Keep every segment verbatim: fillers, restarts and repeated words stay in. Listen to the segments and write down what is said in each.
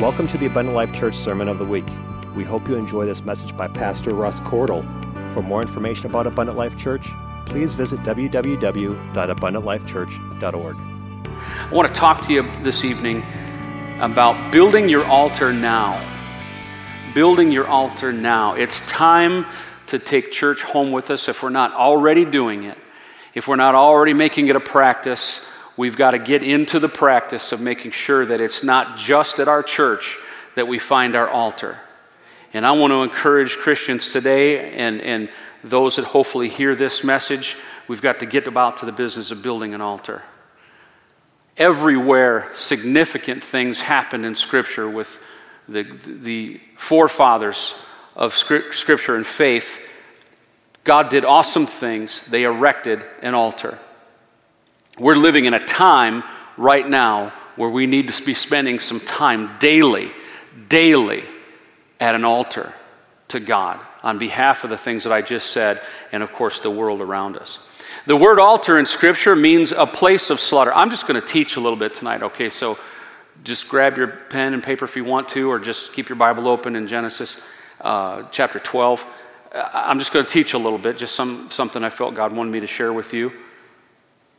Welcome to the Abundant Life Church Sermon of the Week. We hope you enjoy this message by Pastor Russ Cordle. For more information about Abundant Life Church, please visit w w w dot abundant life church dot org. I want to talk to you this evening about building your altar now. Building your altar now. It's time to take church home with us if we're not already doing it. If we're not already making it a practice, we've got to get into the practice of making sure that it's not just at our church that we find our altar. And I want to encourage Christians today and, and those that hopefully hear this message, we've got to get about to the business of building an altar. Everywhere significant things happened in Scripture with the, the forefathers of Scripture and faith. God did awesome things. They erected an altar. We're living in a time right now where we need to be spending some time daily, daily at an altar to God on behalf of the things that I just said and, of course, the world around us. The word altar in Scripture means a place of slaughter. I'm just going to teach a little bit tonight, okay? So just grab your pen and paper if you want to, or just keep your Bible open in Genesis uh, chapter twelve. I'm just going to teach a little bit, just some something I felt God wanted me to share with you.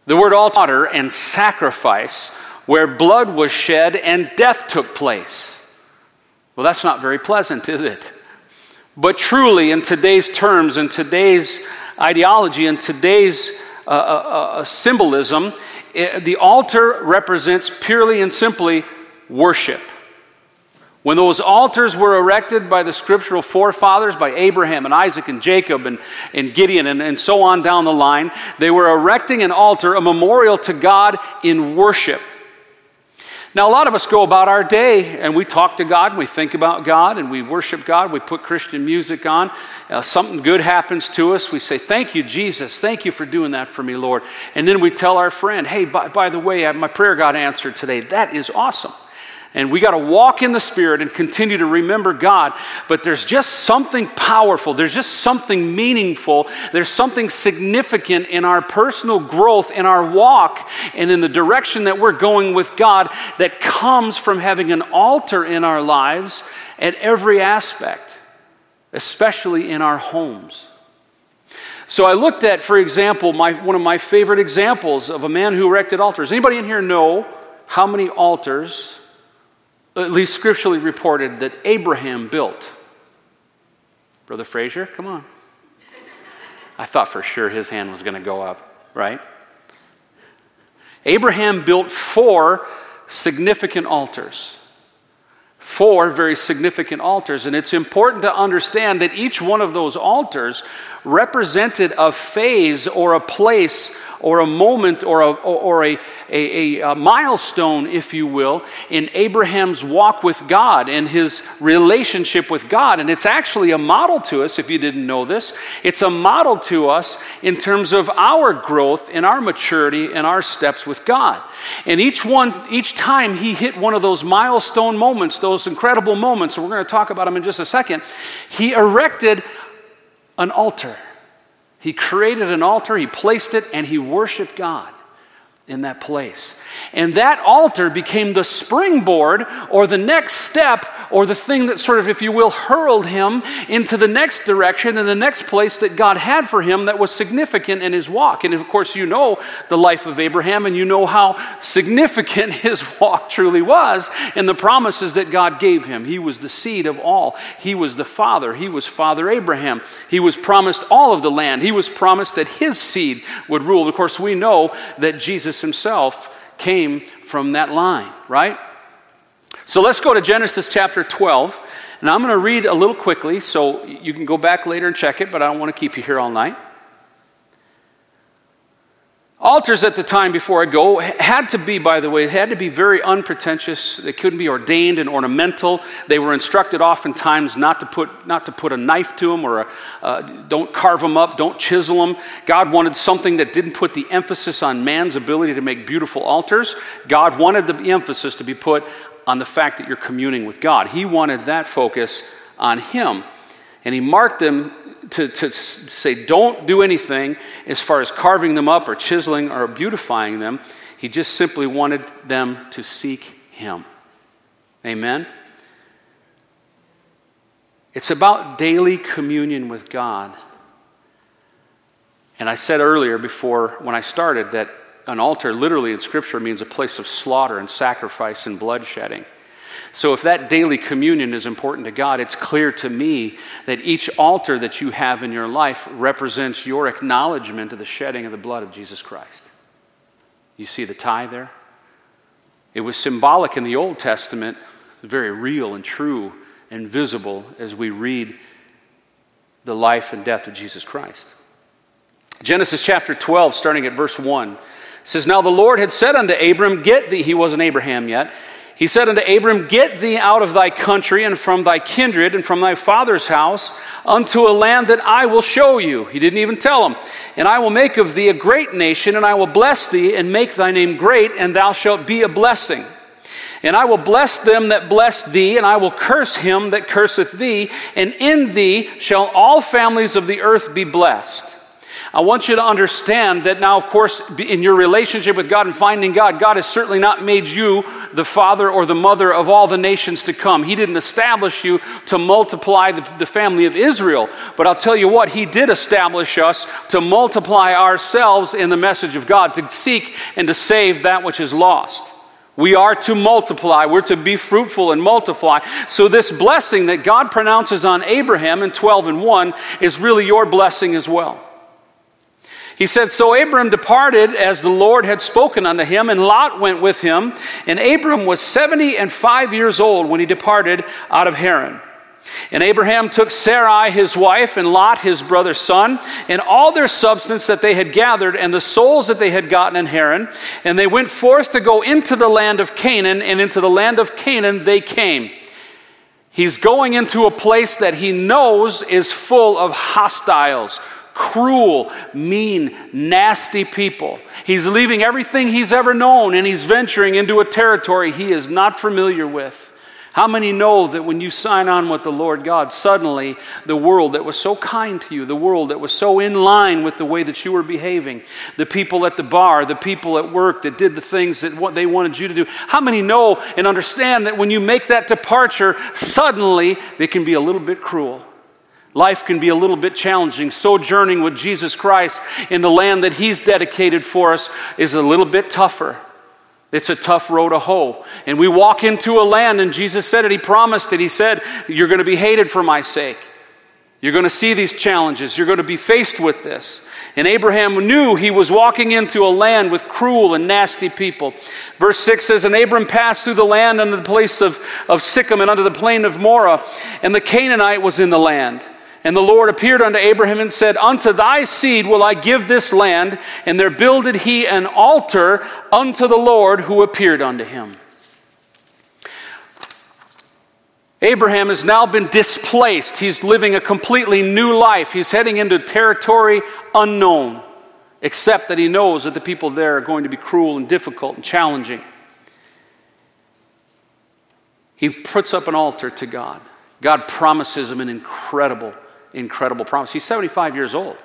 The word altar and sacrifice, where blood was shed and death took place. Well, that's not very pleasant, is it? But truly, in today's terms, in today's ideology, in today's uh, uh, uh, symbolism, it, the altar represents purely and simply worship. When those altars were erected by the scriptural forefathers, by Abraham and Isaac and Jacob and, and Gideon and, and so on down the line, they were erecting an altar, a memorial to God in worship. Now, a lot of us go about our day and we talk to God and we think about God and we worship God. We put Christian music on. Uh, something good happens to us. We say, thank you, Jesus. Thank you for doing that for me, Lord. And then we tell our friend, hey, by, by the way, my prayer got answered today. That is awesome. And we got to walk in the Spirit and continue to remember God. But there's just something powerful. There's just something meaningful. There's something significant in our personal growth, in our walk, and in the direction that we're going with God that comes from having an altar in our lives at every aspect, especially in our homes. So I looked at, for example, my, one of my favorite examples of a man who erected altars. Anybody in here know how many altars, at least scripturally reported, that Abraham built? Brother Frazier, come on. I thought for sure his hand was going to go up, right? Abraham built four significant altars. Four very significant altars. And it's important to understand that each one of those altars represented a phase or a place or a moment or a or a, a, a milestone, if you will, in Abraham's walk with God and his relationship with God. And it's actually a model to us, if you didn't know this. It's a model to us in terms of our growth and our maturity and our steps with God. And each one, each time he hit one of those milestone moments, those incredible moments, and we're going to talk about them in just a second, he erected an altar. He created an altar, he placed it, and he worshiped God in that place. And that altar became the springboard or the next step or the thing that sort of, if you will, hurled him into the next direction and the next place that God had for him that was significant in his walk. And of course, you know the life of Abraham and you know how significant his walk truly was and the promises that God gave him. He was the seed of all. He was the father. He was Father Abraham. He was promised all of the land. He was promised that his seed would rule. Of course, we know that Jesus himself came from that line, right? So let's go to Genesis chapter twelve, and I'm going to read a little quickly, so you can go back later and check it, but I don't want to keep you here all night. Altars at the time before I go had to be, by the way, had to be very unpretentious. They couldn't be ordained and ornamental. They were instructed oftentimes not to put not to put a knife to them or a, uh, don't carve them up, don't chisel them. God wanted something that didn't put the emphasis on man's ability to make beautiful altars. God wanted the emphasis to be put on the fact that you're communing with God. He wanted that focus on him. And he marked them To, to say don't do anything as far as carving them up or chiseling or beautifying them. He just simply wanted them to seek him. Amen? It's about daily communion with God. And I said earlier before, when I started, that an altar literally in Scripture means a place of slaughter and sacrifice and bloodshedding. So if that daily communion is important to God, it's clear to me that each altar that you have in your life represents your acknowledgement of the shedding of the blood of Jesus Christ. You see the tie there? It was symbolic in the Old Testament, very real and true and visible as we read the life and death of Jesus Christ. Genesis chapter twelve, starting at verse one, says, "Now the Lord had said unto Abram, Get thee," he wasn't Abraham yet, he said unto Abram, "Get thee out of thy country and from thy kindred and from thy father's house unto a land that I will show you." He didn't even tell him. "And I will make of thee a great nation, and I will bless thee and make thy name great, and thou shalt be a blessing. And I will bless them that bless thee, and I will curse him that curseth thee, and in thee shall all families of the earth be blessed." I want you to understand that now, of course, in your relationship with God and finding God, God has certainly not made you the father or the mother of all the nations to come. He didn't establish you to multiply the, the family of Israel. But I'll tell you what, he did establish us to multiply ourselves in the message of God, to seek and to save that which is lost. We are to multiply. We're to be fruitful and multiply. So this blessing that God pronounces on Abraham in twelve and one is really your blessing as well. He said, "So Abram departed as the Lord had spoken unto him, and Lot went with him. And Abram was seventy and five years old when he departed out of Haran. And Abraham took Sarai his wife, and Lot his brother's son, and all their substance that they had gathered, and the souls that they had gotten in Haran. And they went forth to go into the land of Canaan, and into the land of Canaan they came." He's going into a place that he knows is full of hostiles, cruel, mean, nasty people. He's leaving everything he's ever known, and he's venturing into a territory he is not familiar with. How many know that when you sign on with the Lord God, suddenly the world that was so kind to you, the world that was so in line with the way that you were behaving, the people at the bar, the people at work that did the things that what they wanted you to do, how many know and understand that when you make that departure, suddenly they can be a little bit cruel? Life can be a little bit challenging. Sojourning with Jesus Christ in the land that he's dedicated for us is a little bit tougher. It's a tough road to hoe. And we walk into a land, and Jesus said it, he promised it. He said, "You're going to be hated for my sake. You're going to see these challenges. You're going to be faced with this." And Abraham knew he was walking into a land with cruel and nasty people. Verse six says, "And Abram passed through the land unto the place of, of Sichem and unto the plain of Morah, and the Canaanite was in the land. And the Lord appeared unto Abraham and said, Unto thy seed will I give this land. And there builded he an altar unto the Lord who appeared unto him." Abraham has now been displaced. He's living a completely new life. He's heading into territory unknown, except that he knows that the people there are going to be cruel and difficult and challenging. He puts up an altar to God. God promises him an incredible Incredible promise. He's seventy-five years old.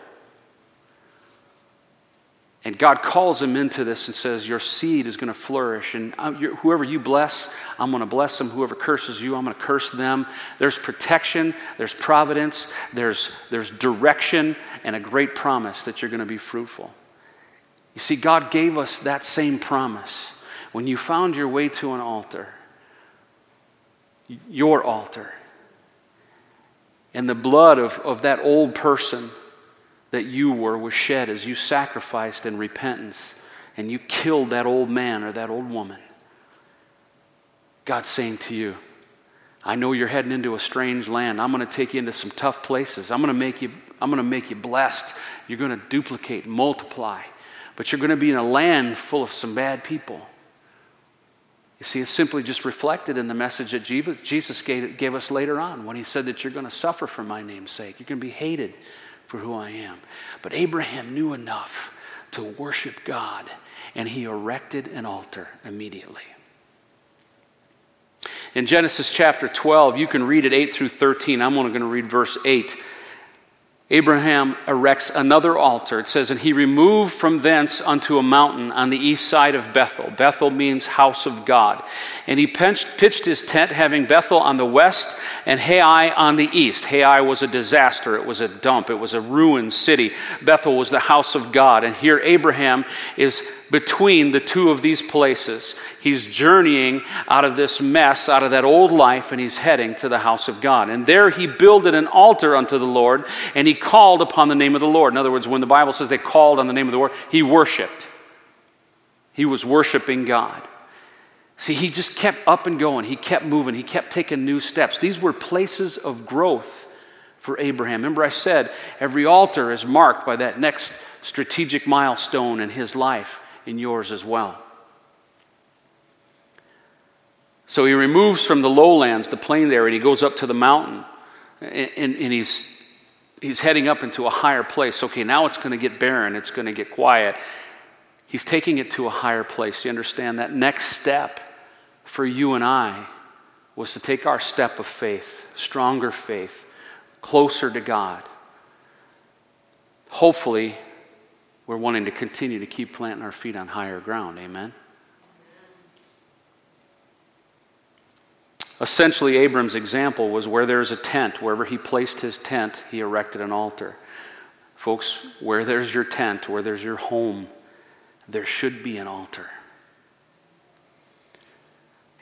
And God calls him into this and says, your seed is going to flourish. And whoever you bless, I'm going to bless them. Whoever curses you, I'm going to curse them. There's protection. There's providence. There's, there's direction and a great promise that you're going to be fruitful. You see, God gave us that same promise. When you found your way to an altar, your altar, and the blood of, of that old person that you were was shed as you sacrificed in repentance and you killed that old man or that old woman. God's saying to you, I know you're heading into a strange land. I'm going to take you into some tough places. I'm going to make you, I'm going to make you blessed. You're going to duplicate, multiply. But you're going to be in a land full of some bad people. You see, it's simply just reflected in the message that Jesus gave, gave us later on when he said that you're going to suffer for my name's sake. You're going to be hated for who I am. But Abraham knew enough to worship God, and he erected an altar immediately. In Genesis chapter twelve, you can read it eight through thirteen. I'm only going to read verse eight. Abraham erects another altar. It says, and he removed from thence unto a mountain on the east side of Bethel. Bethel means house of God. And he pitched his tent, having Bethel on the west and Hai on the east. Hai was a disaster. It was a dump. It was a ruined city. Bethel was the house of God. And here Abraham is between the two of these places. He's journeying out of this mess, out of that old life, and he's heading to the house of God. And there he builded an altar unto the Lord, and he called upon the name of the Lord. In other words, when the Bible says they called on the name of the Lord, he worshiped. He was worshiping God. See, he just kept up and going. He kept moving. He kept taking new steps. These were places of growth for Abraham. Remember, I said every altar is marked by that next strategic milestone in his life, in yours as well. So he removes from the lowlands, the plain there, and he goes up to the mountain, and, and, and he's He's heading up into a higher place. Okay, now it's going to get barren. It's going to get quiet. He's taking it to a higher place. You understand that next step for you and I was to take our step of faith, stronger faith, closer to God. Hopefully, we're wanting to continue to keep planting our feet on higher ground. Amen? Essentially, Abram's example was where there's a tent, wherever he placed his tent, he erected an altar. Folks, where there's your tent, where there's your home, there should be an altar.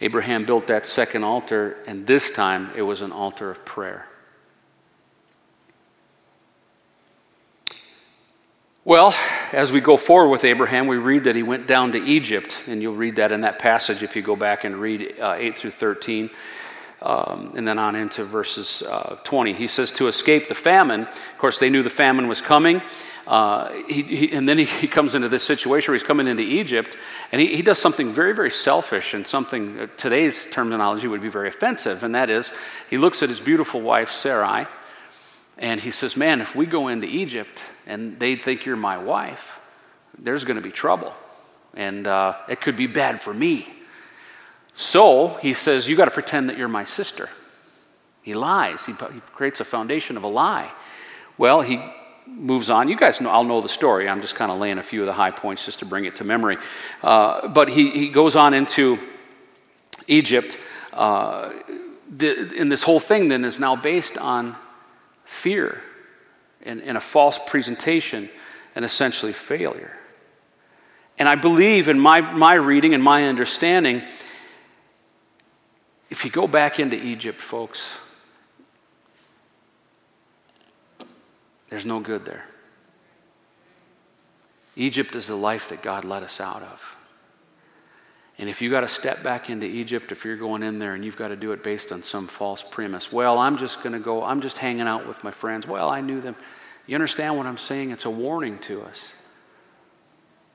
Abraham built that second altar, and this time it was an altar of prayer. Well, as we go forward with Abraham, we read that he went down to Egypt, and you'll read that in that passage if you go back and read uh, eight through thirteen, um, and then on into verses uh, twenty. He says, to escape the famine. Of course, they knew the famine was coming, uh, he, he, and then he, he comes into this situation where he's coming into Egypt, and he, he does something very, very selfish, and something uh, today's terminology would be very offensive, and that is, he looks at his beautiful wife, Sarai, and he says, man, if we go into Egypt and they think you're my wife, there's going to be trouble. And uh, it could be bad for me. So he says, you got to pretend that you're my sister. He lies. He, he creates a foundation of a lie. Well, he moves on. You guys know, I'll know the story. I'm just kind of laying a few of the high points just to bring it to memory. Uh, but he, he goes on into Egypt. Uh, the, and this whole thing then is now based on fear and, and a false presentation and essentially failure. And I believe in my, my reading and my understanding, if you go back into Egypt, folks, there's no good there. Egypt is the life that God let us out of. And if you got to step back into Egypt, if you're going in there and you've got to do it based on some false premise, well, I'm just going to go, I'm just hanging out with my friends. Well, I knew them. You understand what I'm saying? It's a warning to us.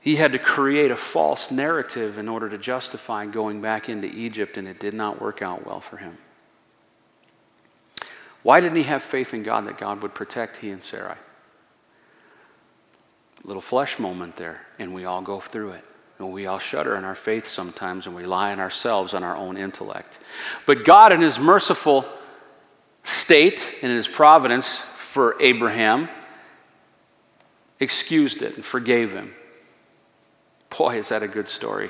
He had to create a false narrative in order to justify going back into Egypt, and it did not work out well for him. Why didn't he have faith in God that God would protect he and Sarai? Little flesh moment there, and we all go through it. And we all shudder in our faith sometimes, and we lie in ourselves on our own intellect. But God, in his merciful state and in his providence for Abraham, excused it and forgave him. Boy, is that a good story.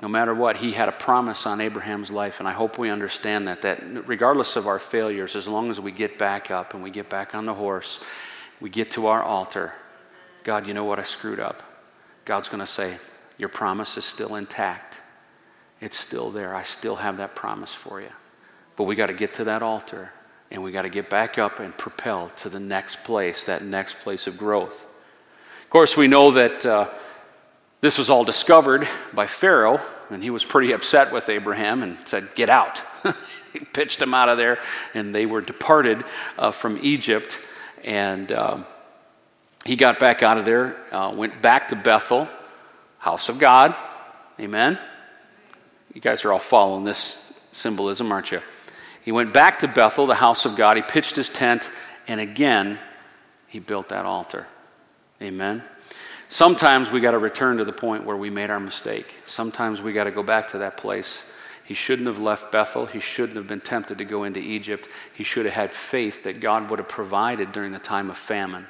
No matter what, he had a promise on Abraham's life, and I hope we understand that, that regardless of our failures, as long as we get back up and we get back on the horse, we get to our altar. God, you know what? I screwed up. God's going to say, your promise is still intact. It's still there. I still have that promise for you. But we got to get to that altar, and we got to get back up and propel to the next place, that next place of growth. Of course, we know that uh, this was all discovered by Pharaoh, and he was pretty upset with Abraham and said, get out. He pitched him out of there, and they were departed uh, from Egypt, and Um, He got back out of there, uh, went back to Bethel, house of God. Amen? You guys are all following this symbolism, aren't you? He went back to Bethel, the house of God. He pitched his tent, and again, he built that altar. Amen? Sometimes we got to return to the point where we made our mistake. Sometimes we got to go back to that place He shouldn't have left Bethel. He shouldn't have been tempted to go into Egypt. He should have had faith that God would have provided during the time of famine.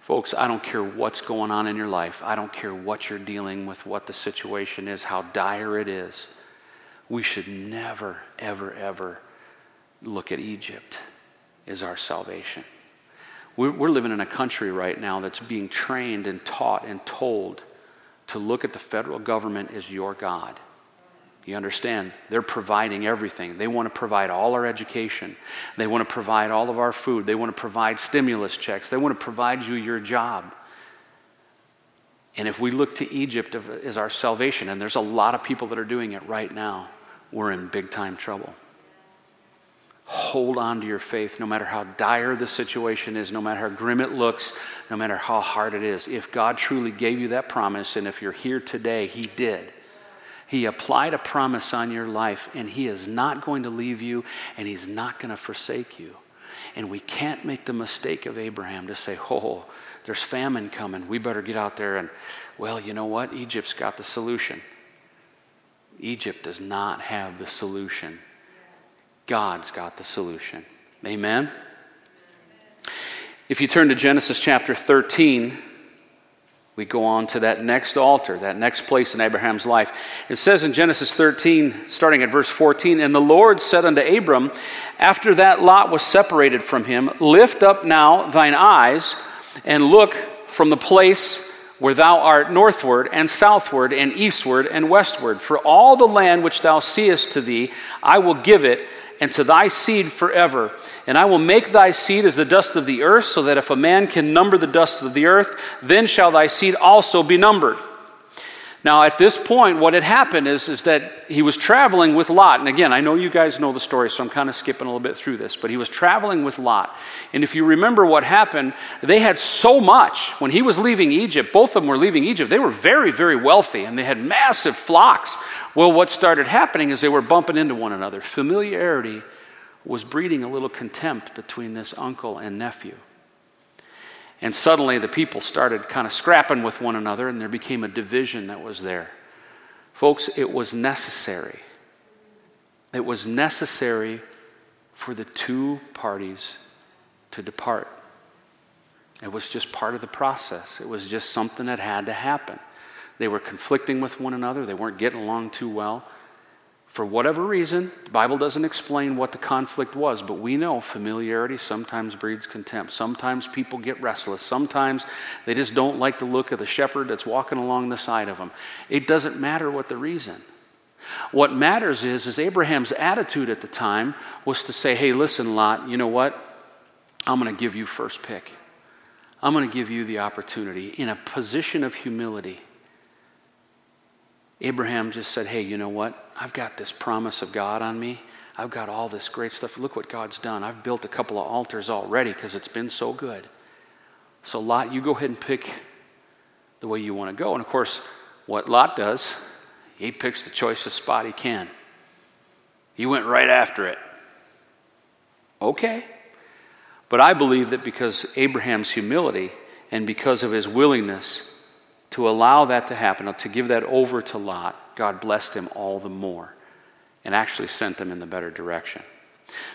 Folks, I don't care what's going on in your life. I don't care what you're dealing with, what the situation is, how dire it is. We should never, ever, ever look at Egypt as our salvation. We're, we're living in a country right now that's being trained and taught and told to look at the federal government as your God. You understand? They're providing everything. They want to provide all our education. They want to provide all of our food. They want to provide stimulus checks. They want to provide you your job. And if we look to Egypt as our salvation, and there's a lot of people that are doing it right now, we're in big time trouble. Hold on to your faith no matter how dire the situation is, no matter how grim it looks, no matter how hard it is. If God truly gave you that promise, and if you're here today, He did. He applied a promise on your life, and He is not going to leave you, and He's not going to forsake you. And we can't make the mistake of Abraham to say, oh, there's famine coming. We better get out there and, well, you know what? Egypt's got the solution. Egypt does not have the solution. God's got the solution. Amen? If you turn to Genesis chapter thirteen, we go on to that next altar, that next place in Abraham's life. It says in Genesis thirteen, starting at verse fourteen, "And the Lord said unto Abram, after that Lot was separated from him, lift up now thine eyes, and look from the place where thou art northward, and southward, and eastward, and westward. For all the land which thou seest to thee, I will give it, and to thy seed forever. And I will make thy seed as the dust of the earth, so that if a man can number the dust of the earth, then shall thy seed also be numbered." Now at this point, what had happened is, is that he was traveling with Lot. And again, I know you guys know the story, so I'm kind of skipping a little bit through this. But he was traveling with Lot. And if you remember what happened, they had so much. When he was leaving Egypt, both of them were leaving Egypt. They were very, very wealthy, and they had massive flocks. Well, what started happening is they were bumping into one another. Familiarity was breeding a little contempt between this uncle and nephew. And suddenly the people started kind of scrapping with one another, and there became a division that was there. Folks, it was necessary. It was necessary for the two parties to depart. It was just part of the process. It was just something that had to happen. They were conflicting with one another. They weren't getting along too well. For whatever reason, the Bible doesn't explain what the conflict was, but we know familiarity sometimes breeds contempt. Sometimes people get restless. Sometimes they just don't like the look of the shepherd that's walking along the side of them. It doesn't matter what the reason. What matters is, is Abraham's attitude at the time was to say, hey, listen, Lot, you know what? I'm going to give you first pick. I'm going to give you the opportunity. In a position of humility, Abraham just said, hey, you know what? I've got this promise of God on me. I've got all this great stuff. Look what God's done. I've built a couple of altars already because it's been so good. So Lot, you go ahead and pick the way you want to go. And of course, what Lot does, he picks the choicest spot he can. He went right after it. Okay. But I believe that because Abraham's humility and because of his willingness to allow that to happen, to give that over to Lot, God blessed him all the more and actually sent him in the better direction.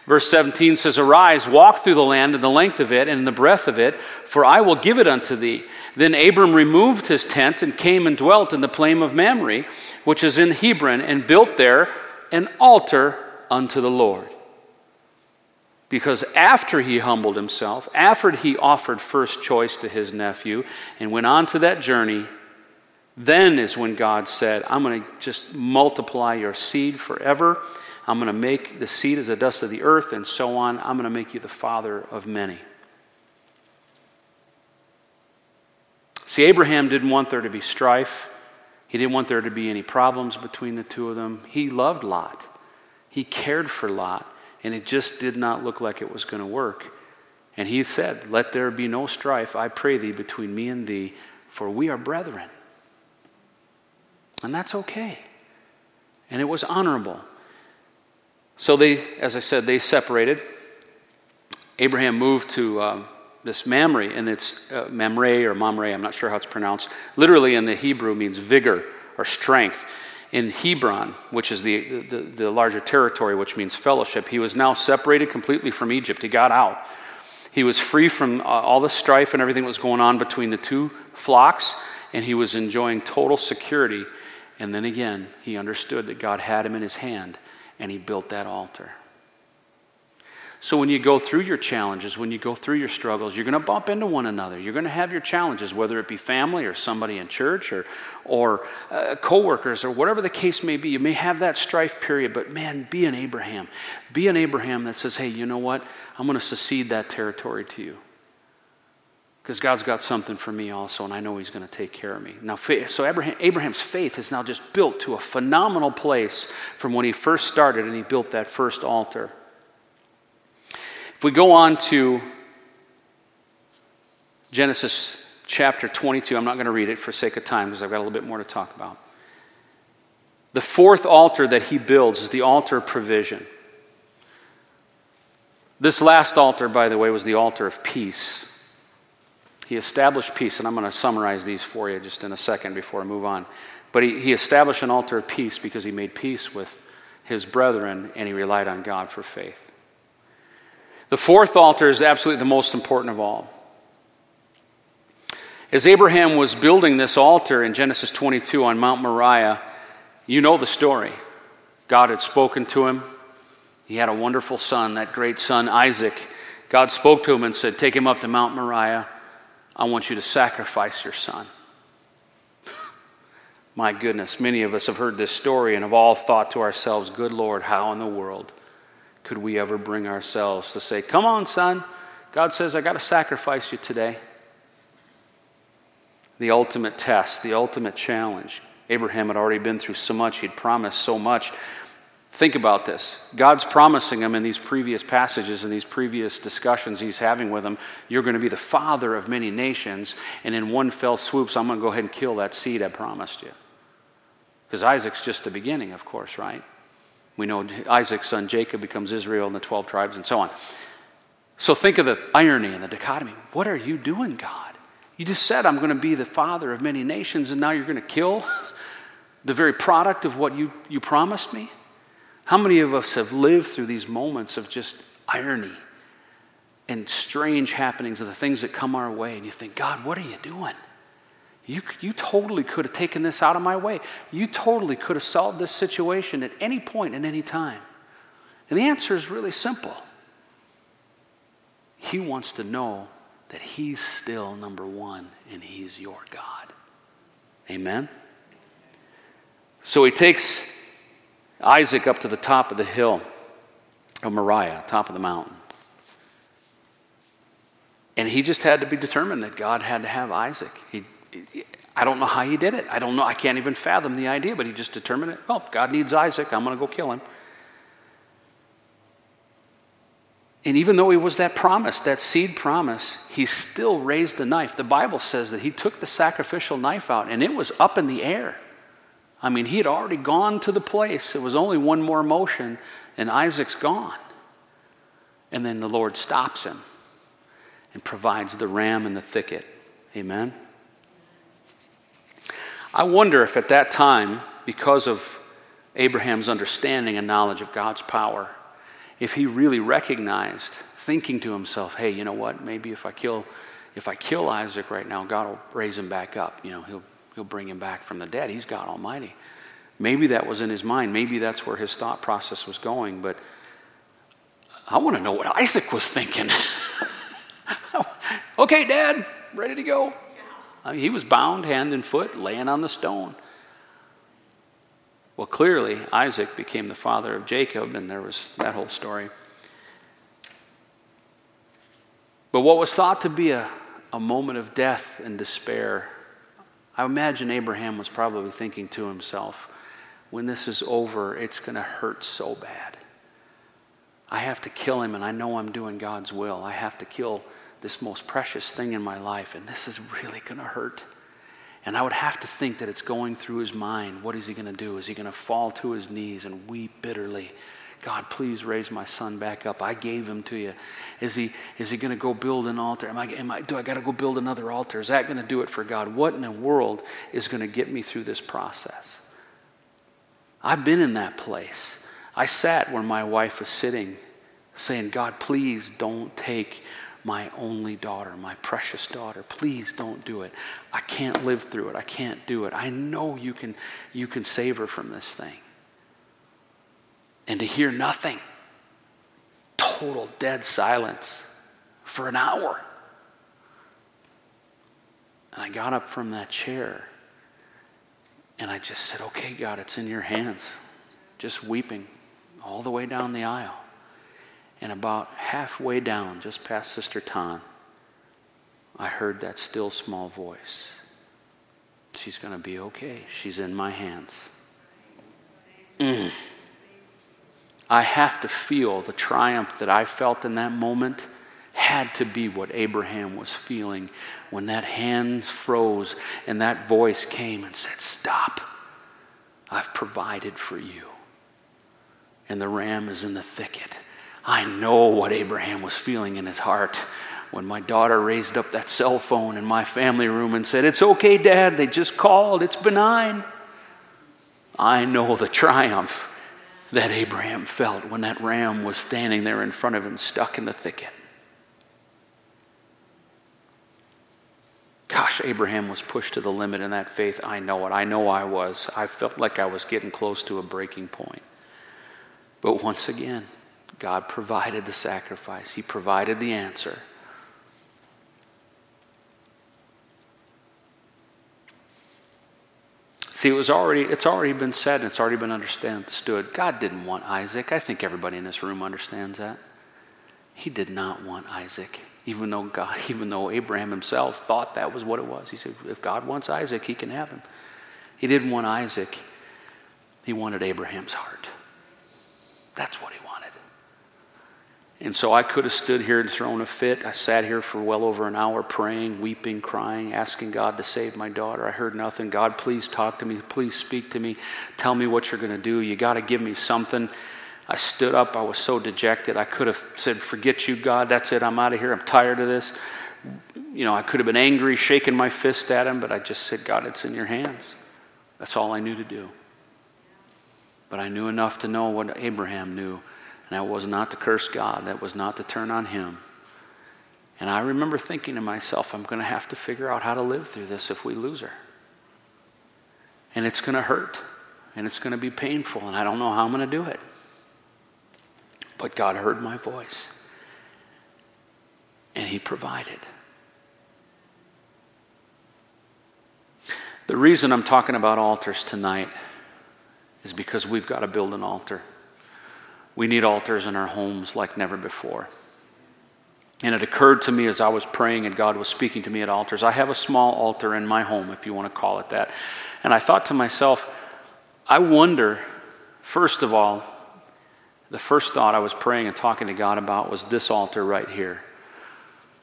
Verse seventeen says, "Arise, walk through the land in the length of it and in the breadth of it, for I will give it unto thee." Then Abram removed his tent and came and dwelt in the plain of Mamre, which is in Hebron, and built there an altar unto the Lord. Because after he humbled himself, after he offered first choice to his nephew and went on to that journey, then is when God said, I'm going to just multiply your seed forever. I'm going to make the seed as the dust of the earth and so on. I'm going to make you the father of many. See, Abraham didn't want there to be strife. He didn't want there to be any problems between the two of them. He loved Lot. He cared for Lot. And it just did not look like it was going to work. And he said, let there be no strife, I pray thee, between me and thee, for we are brethren. And that's okay. And it was honorable. So they, as I said, they separated. Abraham moved to um, this Mamre, and it's uh, Mamre or Mamre, I'm not sure how it's pronounced. Literally in the Hebrew means vigor or strength. in Hebron, which is the, the, the larger territory, which means fellowship. He was now separated completely from Egypt. He got out. He was free from uh, all the strife and everything that was going on between the two flocks, and he was enjoying total security. And then again, he understood that God had him in his hand, and he built that altar. So when you go through your challenges, when you go through your struggles, you're going to bump into one another. You're going to have your challenges, whether it be family or somebody in church or or uh, co-workers or whatever the case may be. You may have that strife period, but man, be an Abraham. Be an Abraham that says, hey, you know what? I'm going to secede that territory to you because God's got something for me also, and I know he's going to take care of me. Now, so Abraham, Abraham's faith is now just built to a phenomenal place from when he first started and he built that first altar. If we go on to Genesis chapter twenty-two, I'm not going to read it for sake of time because I've got a little bit more to talk about. The fourth altar that he builds is the altar of provision. This last altar, by the way, was the altar of peace. He established peace, and I'm going to summarize these for you just in a second before I move on. But he, he established an altar of peace because he made peace with his brethren, and he relied on God for faith. The fourth altar is absolutely the most important of all. As Abraham was building this altar in Genesis twenty-two on Mount Moriah, you know the story. God had spoken to him. He had a wonderful son, that great son Isaac. God spoke to him and said, take him up to Mount Moriah. I want you to sacrifice your son. My goodness, many of us have heard this story and have all thought to ourselves, good Lord, how in the world could we ever bring ourselves to say, come on, son, God says, I got to sacrifice you today. The ultimate test, the ultimate challenge. Abraham had already been through so much. He'd promised so much. Think about this. God's promising him in these previous passages and these previous discussions he's having with him, you're going to be the father of many nations, and in one fell swoop, so I'm going to go ahead and kill that seed I promised you. Because Isaac's just the beginning, of course, right? We know Isaac's son Jacob becomes Israel and the twelve tribes and so on. So think of the irony and the dichotomy. What are you doing, God? You just said I'm going to be the father of many nations, and now you're going to kill the very product of what you, you promised me? How many of us have lived through these moments of just irony and strange happenings of the things that come our way, and you think, God, what are you doing? You, you totally could have taken this out of my way. You totally could have solved this situation at any point in any time. And the answer is really simple. He wants to know that he's still number one and he's your God. Amen? So he takes Isaac up to the top of the hill of Moriah, top of the mountain. And he just had to be determined that God had to have Isaac. He I don't know how he did it. I don't know. I can't even fathom the idea, but he just determined it. Well, God needs Isaac. I'm going to go kill him. And even though he was that promise, that seed promise, he still raised the knife. The Bible says that he took the sacrificial knife out, and it was up in the air. I mean, he had already gone to the place. It was only one more motion, and Isaac's gone. And then the Lord stops him and provides the ram in the thicket. Amen? I wonder if at that time, because of Abraham's understanding and knowledge of God's power, if he really recognized, thinking to himself, hey, you know what, maybe if I kill if I kill Isaac right now, God will raise him back up. You know, he'll he'll bring him back from the dead. He's God Almighty. Maybe that was in his mind. Maybe that's where his thought process was going, but I want to know what Isaac was thinking. Okay, Dad, ready to go. I mean, he was bound hand and foot, laying on the stone. Well, clearly, Isaac became the father of Jacob, and there was that whole story. But what was thought to be a, a moment of death and despair, I imagine Abraham was probably thinking to himself, when this is over, it's going to hurt so bad. I have to kill him, and I know I'm doing God's will. I have to kill this most precious thing in my life, and this is really going to hurt. And I would have to think that it's going through his mind. What is he going to do? Is he going to fall to his knees and weep bitterly? God, please raise my son back up. I gave him to you. Is he is he going to go build an altar? Am I, am I, do I got to go build another altar? Is that going to do it for God? What in the world is going to get me through this process? I've been in that place. I sat where my wife was sitting, saying, God, please don't take my only daughter, my precious daughter. Please don't do it. I can't live through it. I can't do it. I know you can, you can save her from this thing. And to hear nothing, total dead silence for an hour. And I got up from that chair and I just said, okay, God, it's in your hands. Just weeping all the way down the aisle. And about halfway down, just past Sister Tan, I heard that still small voice. She's going to be okay. She's in my hands. Mm. I have to feel the triumph that I felt in that moment had to be what Abraham was feeling when that hand froze and that voice came and said, stop, I've provided for you. And the ram is in the thicket. I know what Abraham was feeling in his heart when my daughter raised up that cell phone in my family room and said, it's okay, Dad, they just called, it's benign. I know the triumph that Abraham felt when that ram was standing there in front of him, stuck in the thicket. Gosh, Abraham was pushed to the limit in that faith. I know it. I know I was. I felt like I was getting close to a breaking point. But once again, God provided the sacrifice. He provided the answer. See, it was already, it's already been said and it's already been understood. God didn't want Isaac. I think everybody in this room understands that. He did not want Isaac, even though God, even though Abraham himself thought that was what it was. He said, if God wants Isaac, he can have him. He didn't want Isaac. He wanted Abraham's heart. That's what he wanted. And so I could have stood here and thrown a fit. I sat here for well over an hour praying, weeping, crying, asking God to save my daughter. I heard nothing. God, please talk to me. Please speak to me. Tell me what you're going to do. You got to give me something. I stood up. I was so dejected. I could have said, forget you, God. That's it. I'm out of here. I'm tired of this. You know, I could have been angry, shaking my fist at him, but I just said, God, it's in your hands. That's all I knew to do. But I knew enough to know what Abraham knew. And that was not to curse God. That was not to turn on him. And I remember thinking to myself, I'm going to have to figure out how to live through this if we lose her. And it's going to hurt. And it's going to be painful. And I don't know how I'm going to do it. But God heard my voice. And he provided. The reason I'm talking about altars tonight is because we've got to build an altar. We need altars in our homes like never before. And it occurred to me as I was praying and God was speaking to me at altars. I have a small altar in my home, if you want to call it that. And I thought to myself, I wonder, first of all, the first thought I was praying and talking to God about was this altar right here.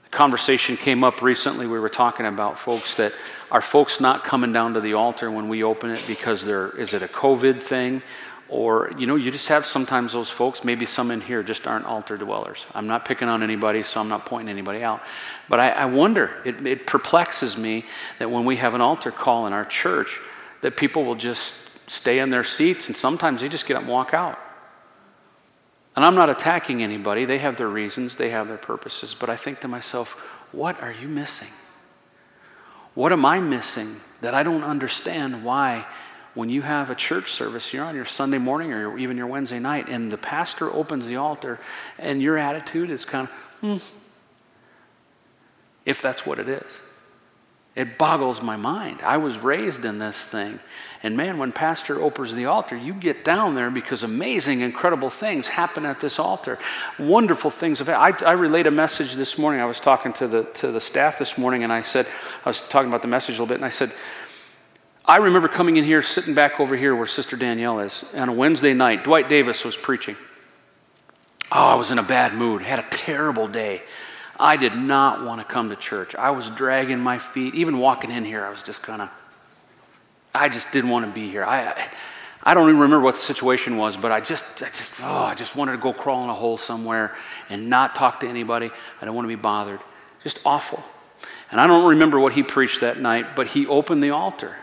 The conversation came up recently. We were talking about folks that are folks not coming down to the altar when we open it because they're, is it a COVID thing? Or, you know, you just have sometimes those folks, maybe some in here just aren't altar dwellers. I'm not picking on anybody, so I'm not pointing anybody out. But I, I wonder, it, it perplexes me that when we have an altar call in our church, that people will just stay in their seats and sometimes they just get up and walk out. And I'm not attacking anybody. They have their reasons, they have their purposes. But I think to myself, what are you missing? What am I missing that I don't understand why? When you have a church service, you're on your Sunday morning or even your Wednesday night, and the pastor opens the altar, and your attitude is kind of, hmm, if that's what it is. It boggles my mind. I was raised in this thing. And man, when pastor opens the altar, you get down there because amazing, incredible things happen at this altar. Wonderful things. I, I relayed a message this morning. I was talking to the, to the staff this morning, and I said, I was talking about the message a little bit, and I said, I remember coming in here, sitting back over here where Sister Danielle is, on a Wednesday night. Dwight Davis was preaching. Oh, I was in a bad mood. Had a terrible day. I did not want to come to church. I was dragging my feet. Even walking in here, I was just kind of, I just didn't want to be here. I, I I don't even remember what the situation was, but I just, I just, oh, I just wanted to go crawl in a hole somewhere and not talk to anybody. I don't want to be bothered. Just awful. And I don't remember what he preached that night, but he opened the altar.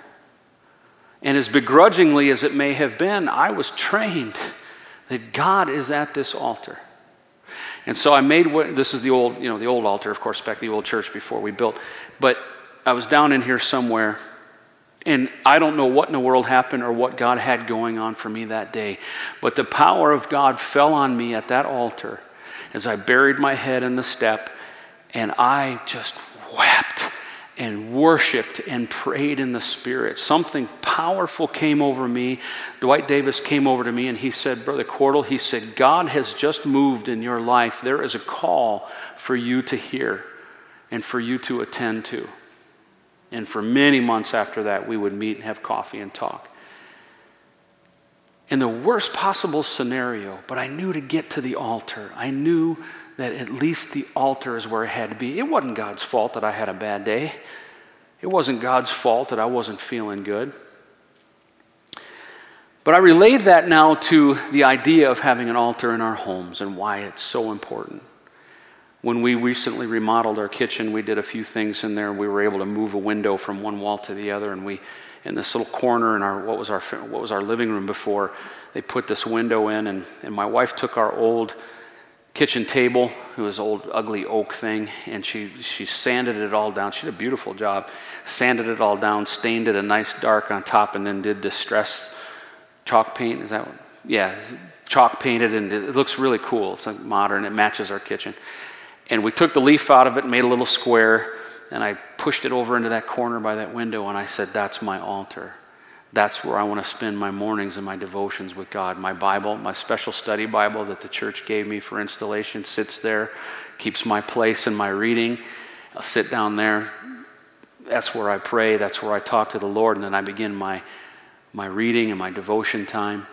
And as begrudgingly as it may have been, I was trained that God is at this altar. And so I made, what, this is the old, you know, the old altar, of course, back in the old church before we built. But I was down in here somewhere, and I don't know what in the world happened or what God had going on for me that day. But the power of God fell on me at that altar as I buried my head in the step, and I just wept and worshiped and prayed in the Spirit. Something powerful came over me. Dwight Davis came over to me and he said, Brother Cordle, he said, God has just moved in your life. There is a call for you to hear and for you to attend to. And for many months after that, we would meet and have coffee and talk. In the worst possible scenario, but I knew to get to the altar. I knew that at least the altar is where it had to be. It wasn't God's fault that I had a bad day. It wasn't God's fault that I wasn't feeling good. But I relate that now to the idea of having an altar in our homes and why it's so important. When we recently remodeled our kitchen, we did a few things in there. We were able to move a window from one wall to the other, and we, in this little corner in our what was our what was our living room before, they put this window in, and, and my wife took our old kitchen table, it was an old ugly oak thing, and she she sanded it all down. She did a beautiful job, sanded it all down, stained it a nice dark on top, and then did distress chalk paint. Is that what? Yeah, chalk painted, and it looks really cool. It's like modern. It matches our kitchen. And we took the leaf out of it, made a little square, and I pushed it over into that corner by that window, and I said, that's my altar. That's where I want to spend my mornings and my devotions with God. My Bible, my special study Bible that the church gave me for installation sits there, keeps my place in my reading. I'll sit down there. That's where I pray. That's where I talk to the Lord. And then I begin my, my reading and my devotion time,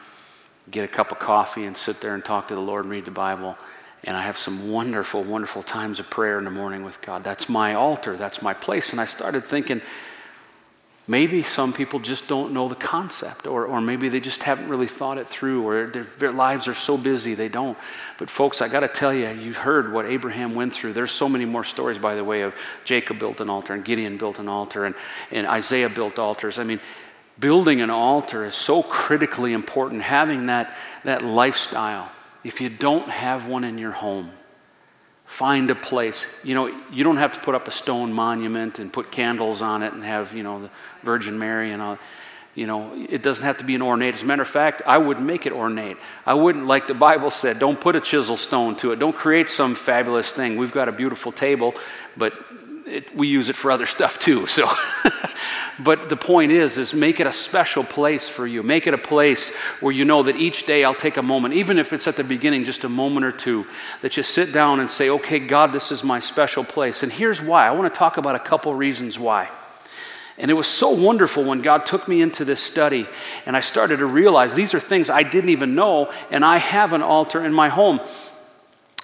get a cup of coffee and sit there and talk to the Lord and read the Bible. And I have some wonderful, wonderful times of prayer in the morning with God. That's my altar. That's my place. And I started thinking, maybe some people just don't know the concept, or or maybe they just haven't really thought it through, or their, their lives are so busy they don't. But folks, I got to tell you, you've heard what Abraham went through. There's so many more stories, by the way, of Jacob built an altar, and Gideon built an altar, and, and Isaiah built altars. I mean, building an altar is so critically important, having that that lifestyle. If you don't have one in your home, find a place. You know, you don't have to put up a stone monument and put candles on it and have, you know, the Virgin Mary and all. You know, it doesn't have to be an ornate. As a matter of fact, I wouldn't make it ornate. I wouldn't, like the Bible said, don't put a chisel stone to it. Don't create some fabulous thing. We've got a beautiful table, but it, we use it for other stuff too. So, but the point is, is make it a special place for you. Make it a place where you know that each day I'll take a moment, even if it's at the beginning, just a moment or two, that you sit down and say, okay, God, this is my special place. And here's why. I want to talk about a couple reasons why. And it was so wonderful when God took me into this study and I started to realize these are things I didn't even know, and I have an altar in my home.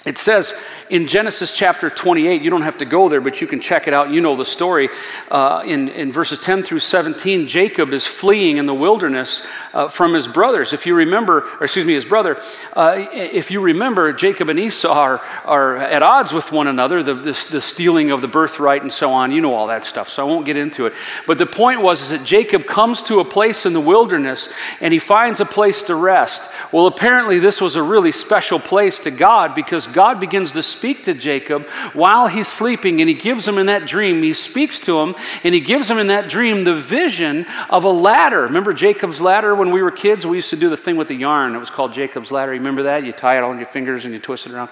It says in Genesis chapter twenty-eight, you don't have to go there, but you can check it out. You know the story. Uh, in, in verses ten through seventeen, Jacob is fleeing in the wilderness uh, from his brothers. If you remember, or excuse me, his brother, uh, if you remember, Jacob and Esau are, are at odds with one another, the, the, the stealing of the birthright and so on. You know all that stuff, so I won't get into it. But the point was is that Jacob comes to a place in the wilderness and he finds a place to rest. Well, apparently this was a really special place to God, because God God begins to speak to Jacob while he's sleeping, and he gives him in that dream, he speaks to him, and he gives him in that dream the vision of a ladder. Remember Jacob's ladder when we were kids? We used to do the thing with the yarn. It was called Jacob's ladder. You remember that? You tie it on your fingers and you twist it around.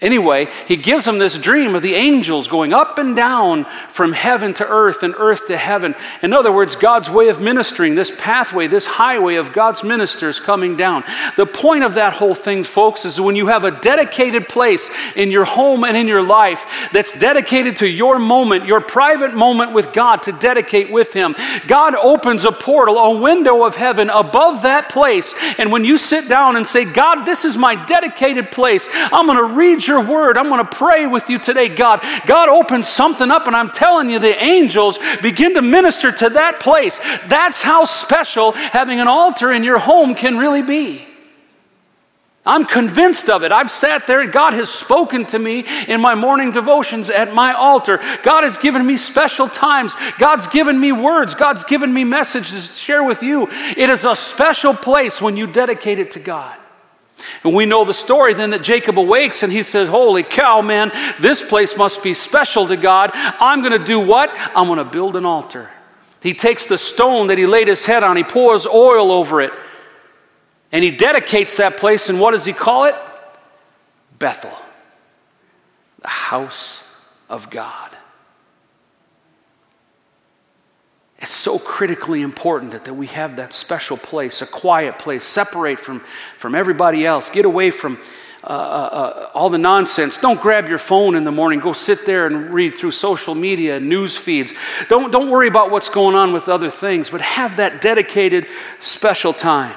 Anyway, he gives him this dream of the angels going up and down from heaven to earth and earth to heaven. In other words, God's way of ministering, this pathway, this highway of God's ministers coming down. The point of that whole thing, folks, is when you have a dedicated place in your home and in your life that's dedicated to your moment, your private moment with God to dedicate with Him, God opens a portal, a window of heaven above that place. And when you sit down and say, God, this is my dedicated place, I'm going to read your word. I'm going to pray with you today, God. God opens something up, and I'm telling you, the angels begin to minister to that place. That's how special having an altar in your home can really be. I'm convinced of it. I've sat there and God has spoken to me in my morning devotions at my altar. God has given me special times. God's given me words. God's given me messages to share with you. It is a special place when you dedicate it to God. And we know the story then that Jacob awakes and he says, holy cow, man, this place must be special to God. I'm going to do what? I'm going to build an altar. He takes the stone that he laid his head on. He pours oil over it. And he dedicates that place, and what does he call it? Bethel, the house of God. It's so critically important that, that we have that special place, a quiet place, separate from, from everybody else, get away from uh, uh, uh, all the nonsense. Don't grab your phone in the morning, go sit there and read through social media and news feeds. Don't, don't worry about what's going on with other things, but have that dedicated special time.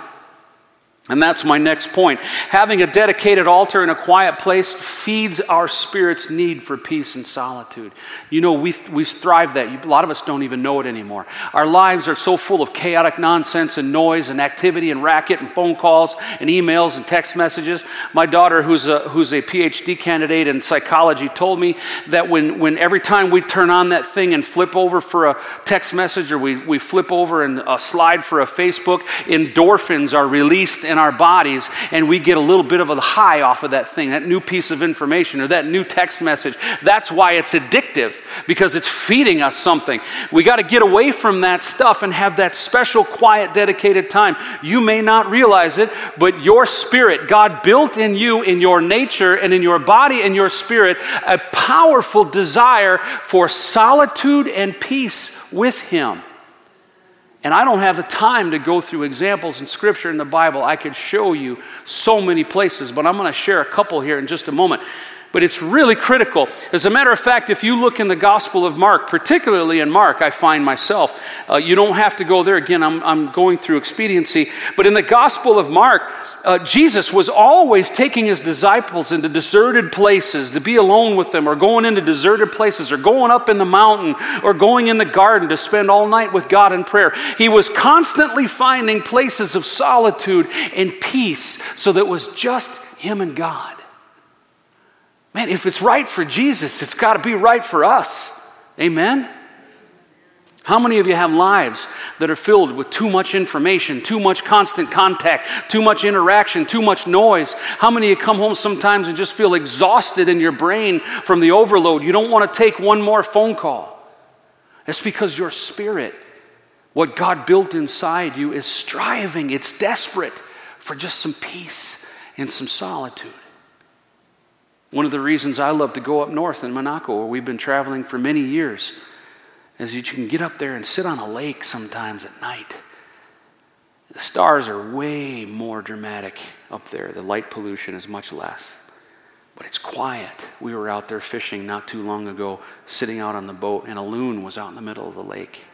And that's my next point. Having a dedicated altar in a quiet place feeds our spirit's need for peace and solitude. You know, we we thrive that. A lot of us don't even know it anymore. Our lives are so full of chaotic nonsense and noise and activity and racket and phone calls and emails and text messages. My daughter, who's a, who's a PhD candidate in psychology, told me that when, when every time we turn on that thing and flip over for a text message or we, we flip over and a slide for a Facebook, endorphins are released in our bodies, and we get a little bit of a high off of that thing, that new piece of information or that new text message. That's why it's addictive, because it's feeding us something. We got to get away from that stuff and have that special, quiet, dedicated time. You may not realize it, but your spirit, God built in you, in your nature, and in your body and your spirit, a powerful desire for solitude and peace with Him. And I don't have the time to go through examples in Scripture in the Bible. I could show you so many places, but I'm going to share a couple here in just a moment. But it's really critical. As a matter of fact, if you look in the Gospel of Mark, particularly in Mark, I find myself, uh, you don't have to go there. Again, I'm, I'm going through expediency. But in the Gospel of Mark, uh, Jesus was always taking his disciples into deserted places to be alone with them, or going into deserted places, or going up in the mountain, or going in the garden to spend all night with God in prayer. He was constantly finding places of solitude and peace so that it was just him and God. Man, if it's right for Jesus, it's got to be right for us. Amen? How many of you have lives that are filled with too much information, too much constant contact, too much interaction, too much noise? How many of you come home sometimes and just feel exhausted in your brain from the overload? You don't want to take one more phone call. It's because your spirit, what God built inside you, is striving. It's desperate for just some peace and some solitude. One of the reasons I love to go up north in Monaco, where we've been traveling for many years, is that you can get up there and sit on a lake sometimes at night. The stars are way more dramatic up there. The light pollution is much less. But it's quiet. We were out there fishing not too long ago, sitting out on the boat, and a loon was out in the middle of the lake.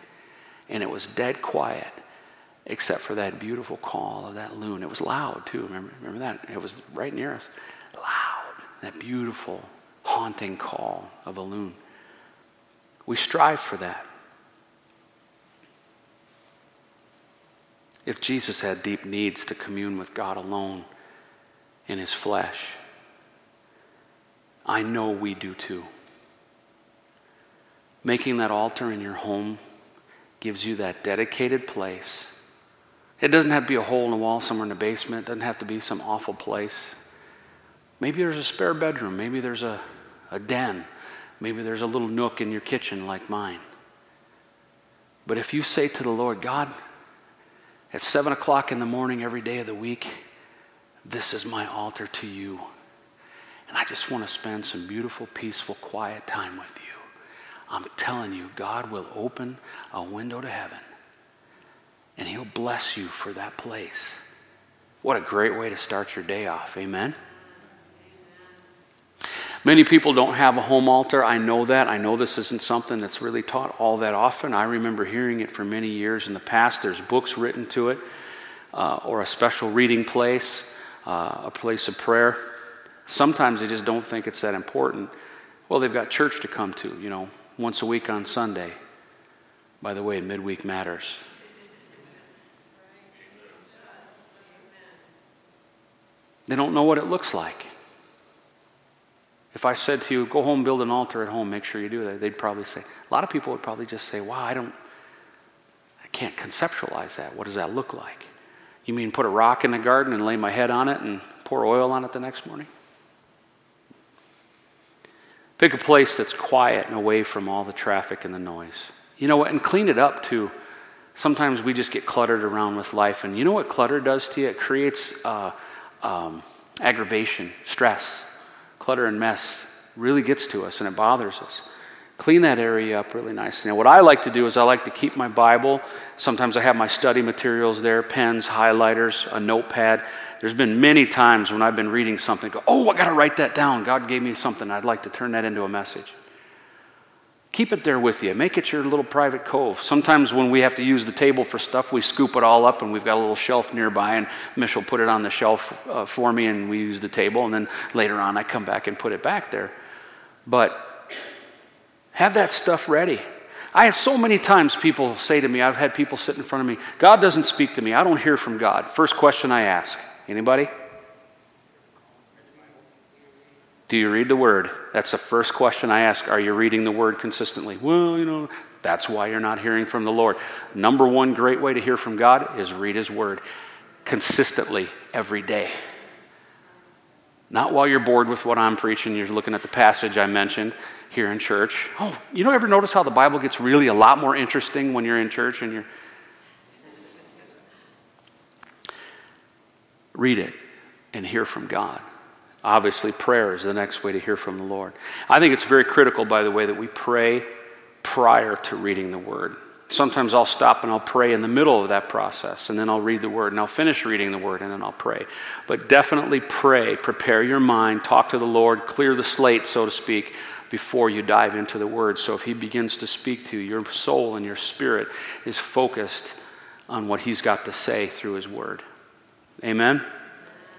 And it was dead quiet, except for that beautiful call of that loon. It was loud, too. Remember, remember that? It was right near us. Loud. That beautiful, haunting call of a loon. We strive for that. If Jesus had deep needs to commune with God alone in his flesh, I know we do too. Making that altar in your home gives you that dedicated place. It doesn't have to be a hole in the wall somewhere in the basement. It doesn't have to be some awful place. Maybe there's a spare bedroom. Maybe there's a, a den. Maybe there's a little nook in your kitchen like mine. But if you say to the Lord, God, at seven o'clock in the morning every day of the week, this is my altar to you. And I just want to spend some beautiful, peaceful, quiet time with you. I'm telling you, God will open a window to heaven. And he'll bless you for that place. What a great way to start your day off. Amen? Many people don't have a home altar. I know that. I know this isn't something that's really taught all that often. I remember hearing it for many years in the past. There's books written to it, uh, or a special reading place, uh, a place of prayer. Sometimes they just don't think it's that important. Well, they've got church to come to, you know, once a week on Sunday. By the way, midweek matters. They don't know what it looks like. If I said to you, go home, build an altar at home, make sure you do that, they'd probably say, a lot of people would probably just say, wow, I don't, I can't conceptualize that. What does that look like? You mean put a rock in the garden and lay my head on it and pour oil on it the next morning? Pick a place that's quiet and away from all the traffic and the noise. You know what? And clean it up too. Sometimes we just get cluttered around with life. And you know what clutter does to you? It creates uh, um, aggravation, stress. Clutter and mess really gets to us and it bothers us. Clean that area up really nicely. Now, what I like to do is I like to keep my Bible. Sometimes I have my study materials there, pens, highlighters, a notepad. There's been many times when I've been reading something, go, oh, I got to write that down. God gave me something. I'd like to turn that into a message. Keep it there with you. Make it your little private cove. Sometimes when we have to use the table for stuff, we scoop it all up and we've got a little shelf nearby and Mish will put it on the shelf uh, for me and we use the table and then later on I come back and put it back there. But have that stuff ready. I have so many times people say to me, I've had people sit in front of me, God doesn't speak to me. I don't hear from God. First question I ask, anybody? Do you read the Word? That's the first question I ask. Are you reading the Word consistently? Well, you know, that's why you're not hearing from the Lord. Number one great way to hear from God is read His Word consistently every day. Not while you're bored with what I'm preaching. You're looking at the passage I mentioned here in church. Oh, you don't ever notice how the Bible gets really a lot more interesting when you're in church and you're... Read it and hear from God. Obviously, prayer is the next way to hear from the Lord. I think it's very critical, by the way, that we pray prior to reading the Word. Sometimes I'll stop and I'll pray in the middle of that process, and then I'll read the Word, and I'll finish reading the Word, and then I'll pray. But definitely pray, prepare your mind, talk to the Lord, clear the slate, so to speak, before you dive into the Word. So if He begins to speak to you, your soul and your spirit is focused on what He's got to say through His Word. Amen?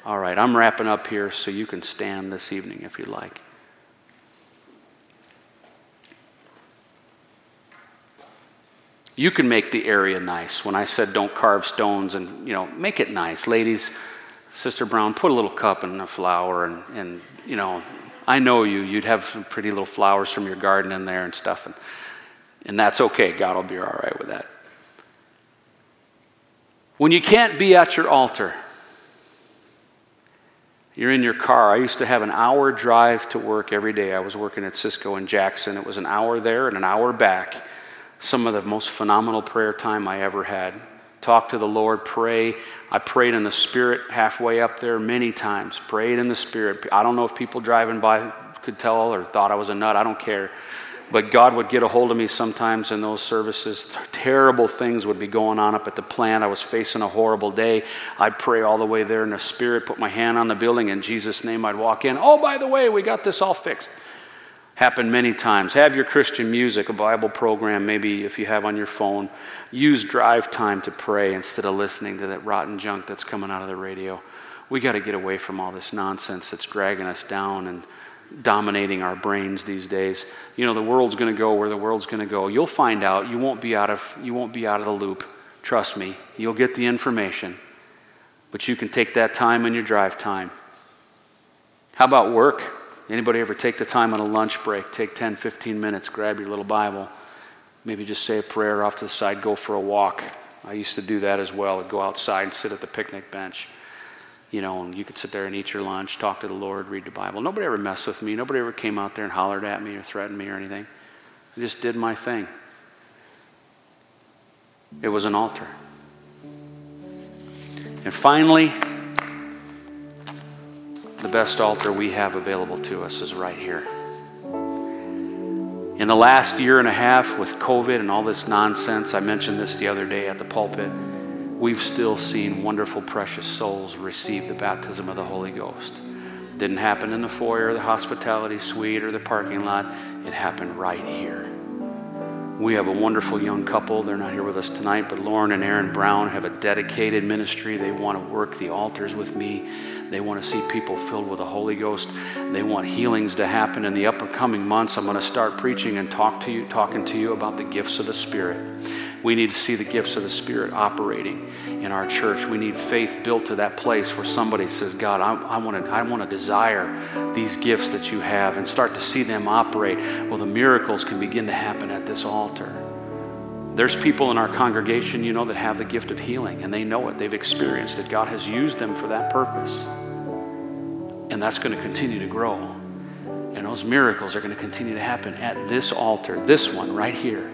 All right, I'm wrapping up here so you can stand this evening if you like. You can make the area nice. When I said don't carve stones and, you know, make it nice. Ladies, Sister Brown, put a little cup and a flower and, and you know, I know you. You'd have some pretty little flowers from your garden in there and stuff. And, and that's okay. God will be all right with that. When you can't be at your altar, you're in your car. I used to have an hour drive to work every day. I was working at Cisco in Jackson. It was an hour there and an hour back. Some of the most phenomenal prayer time I ever had. Talk to the Lord, pray. I prayed in the Spirit halfway up there many times. Prayed in the Spirit. I don't know if people driving by could tell or thought I was a nut. I don't care. But God would get a hold of me sometimes in those services. Terrible things would be going on up at the plant. I was facing a horrible day. I'd pray all the way there in the Spirit, put my hand on the building. In Jesus' name, I'd walk in. Oh, by the way, we got this all fixed. Happened many times. Have your Christian music, a Bible program, maybe if you have on your phone. Use drive time to pray instead of listening to that rotten junk that's coming out of the radio. We got to get away from all this nonsense that's dragging us down and dominating our brains these days. You know, the world's going to go where the world's going to go. You'll find out. You won't be out of you won't be out of the loop. Trust me. You'll get the information. But you can take that time in your drive time. How about work? Anybody ever take the time on a lunch break? Take ten, fifteen minutes, grab your little Bible. Maybe just say a prayer off to the side, go for a walk. I used to do that as well. I'd go outside and sit at the picnic bench. You know, and you could sit there and eat your lunch, talk to the Lord, read the Bible. Nobody ever messed with me. Nobody ever came out there and hollered at me or threatened me or anything. I just did my thing. It was an altar. And finally, the best altar we have available to us is right here. In the last year and a half with COVID and all this nonsense, I mentioned this the other day at the pulpit, we've still seen wonderful, precious souls receive the baptism of the Holy Ghost. Didn't happen in the foyer, the hospitality suite, or the parking lot. It happened right here. We have a wonderful young couple. They're not here with us tonight, but Lauren and Aaron Brown have a dedicated ministry. They want to work the altars with me. They want to see people filled with the Holy Ghost. They want healings to happen in the upcoming months. I'm going to start preaching and talk to you, talking to you about the gifts of the Spirit. We need to see the gifts of the Spirit operating in our church. We need faith built to that place where somebody says, God, I, I want to I want to desire these gifts that you have, and start to see them operate. Well, the miracles can begin to happen at this altar. There's people in our congregation, you know, that have the gift of healing, and they know it. They've experienced it. God has used them for that purpose. And that's going to continue to grow. And those miracles are going to continue to happen at this altar, this one right here.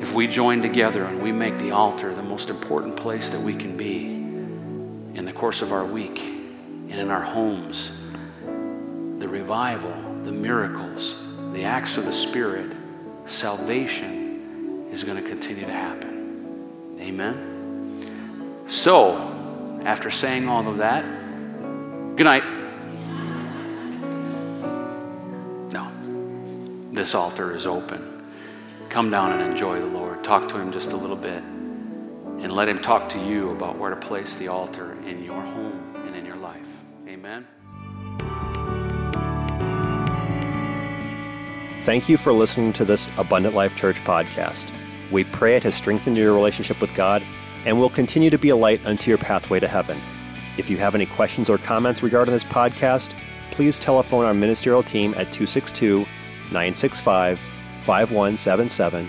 If we join together and we make the altar the most important place that we can be in the course of our week and in our homes, the revival, the miracles, the acts of the Spirit, salvation is going to continue to happen. Amen? So, after saying all of that, good night. No. This altar is open. Come down and enjoy the Lord. Talk to him just a little bit. And let him talk to you about where to place the altar in your home and in your life. Amen? Thank you for listening to this Abundant Life Church podcast. We pray it has strengthened your relationship with God and will continue to be a light unto your pathway to heaven. If you have any questions or comments regarding this podcast, please telephone our ministerial team at two six two, nine six five, five one seven seven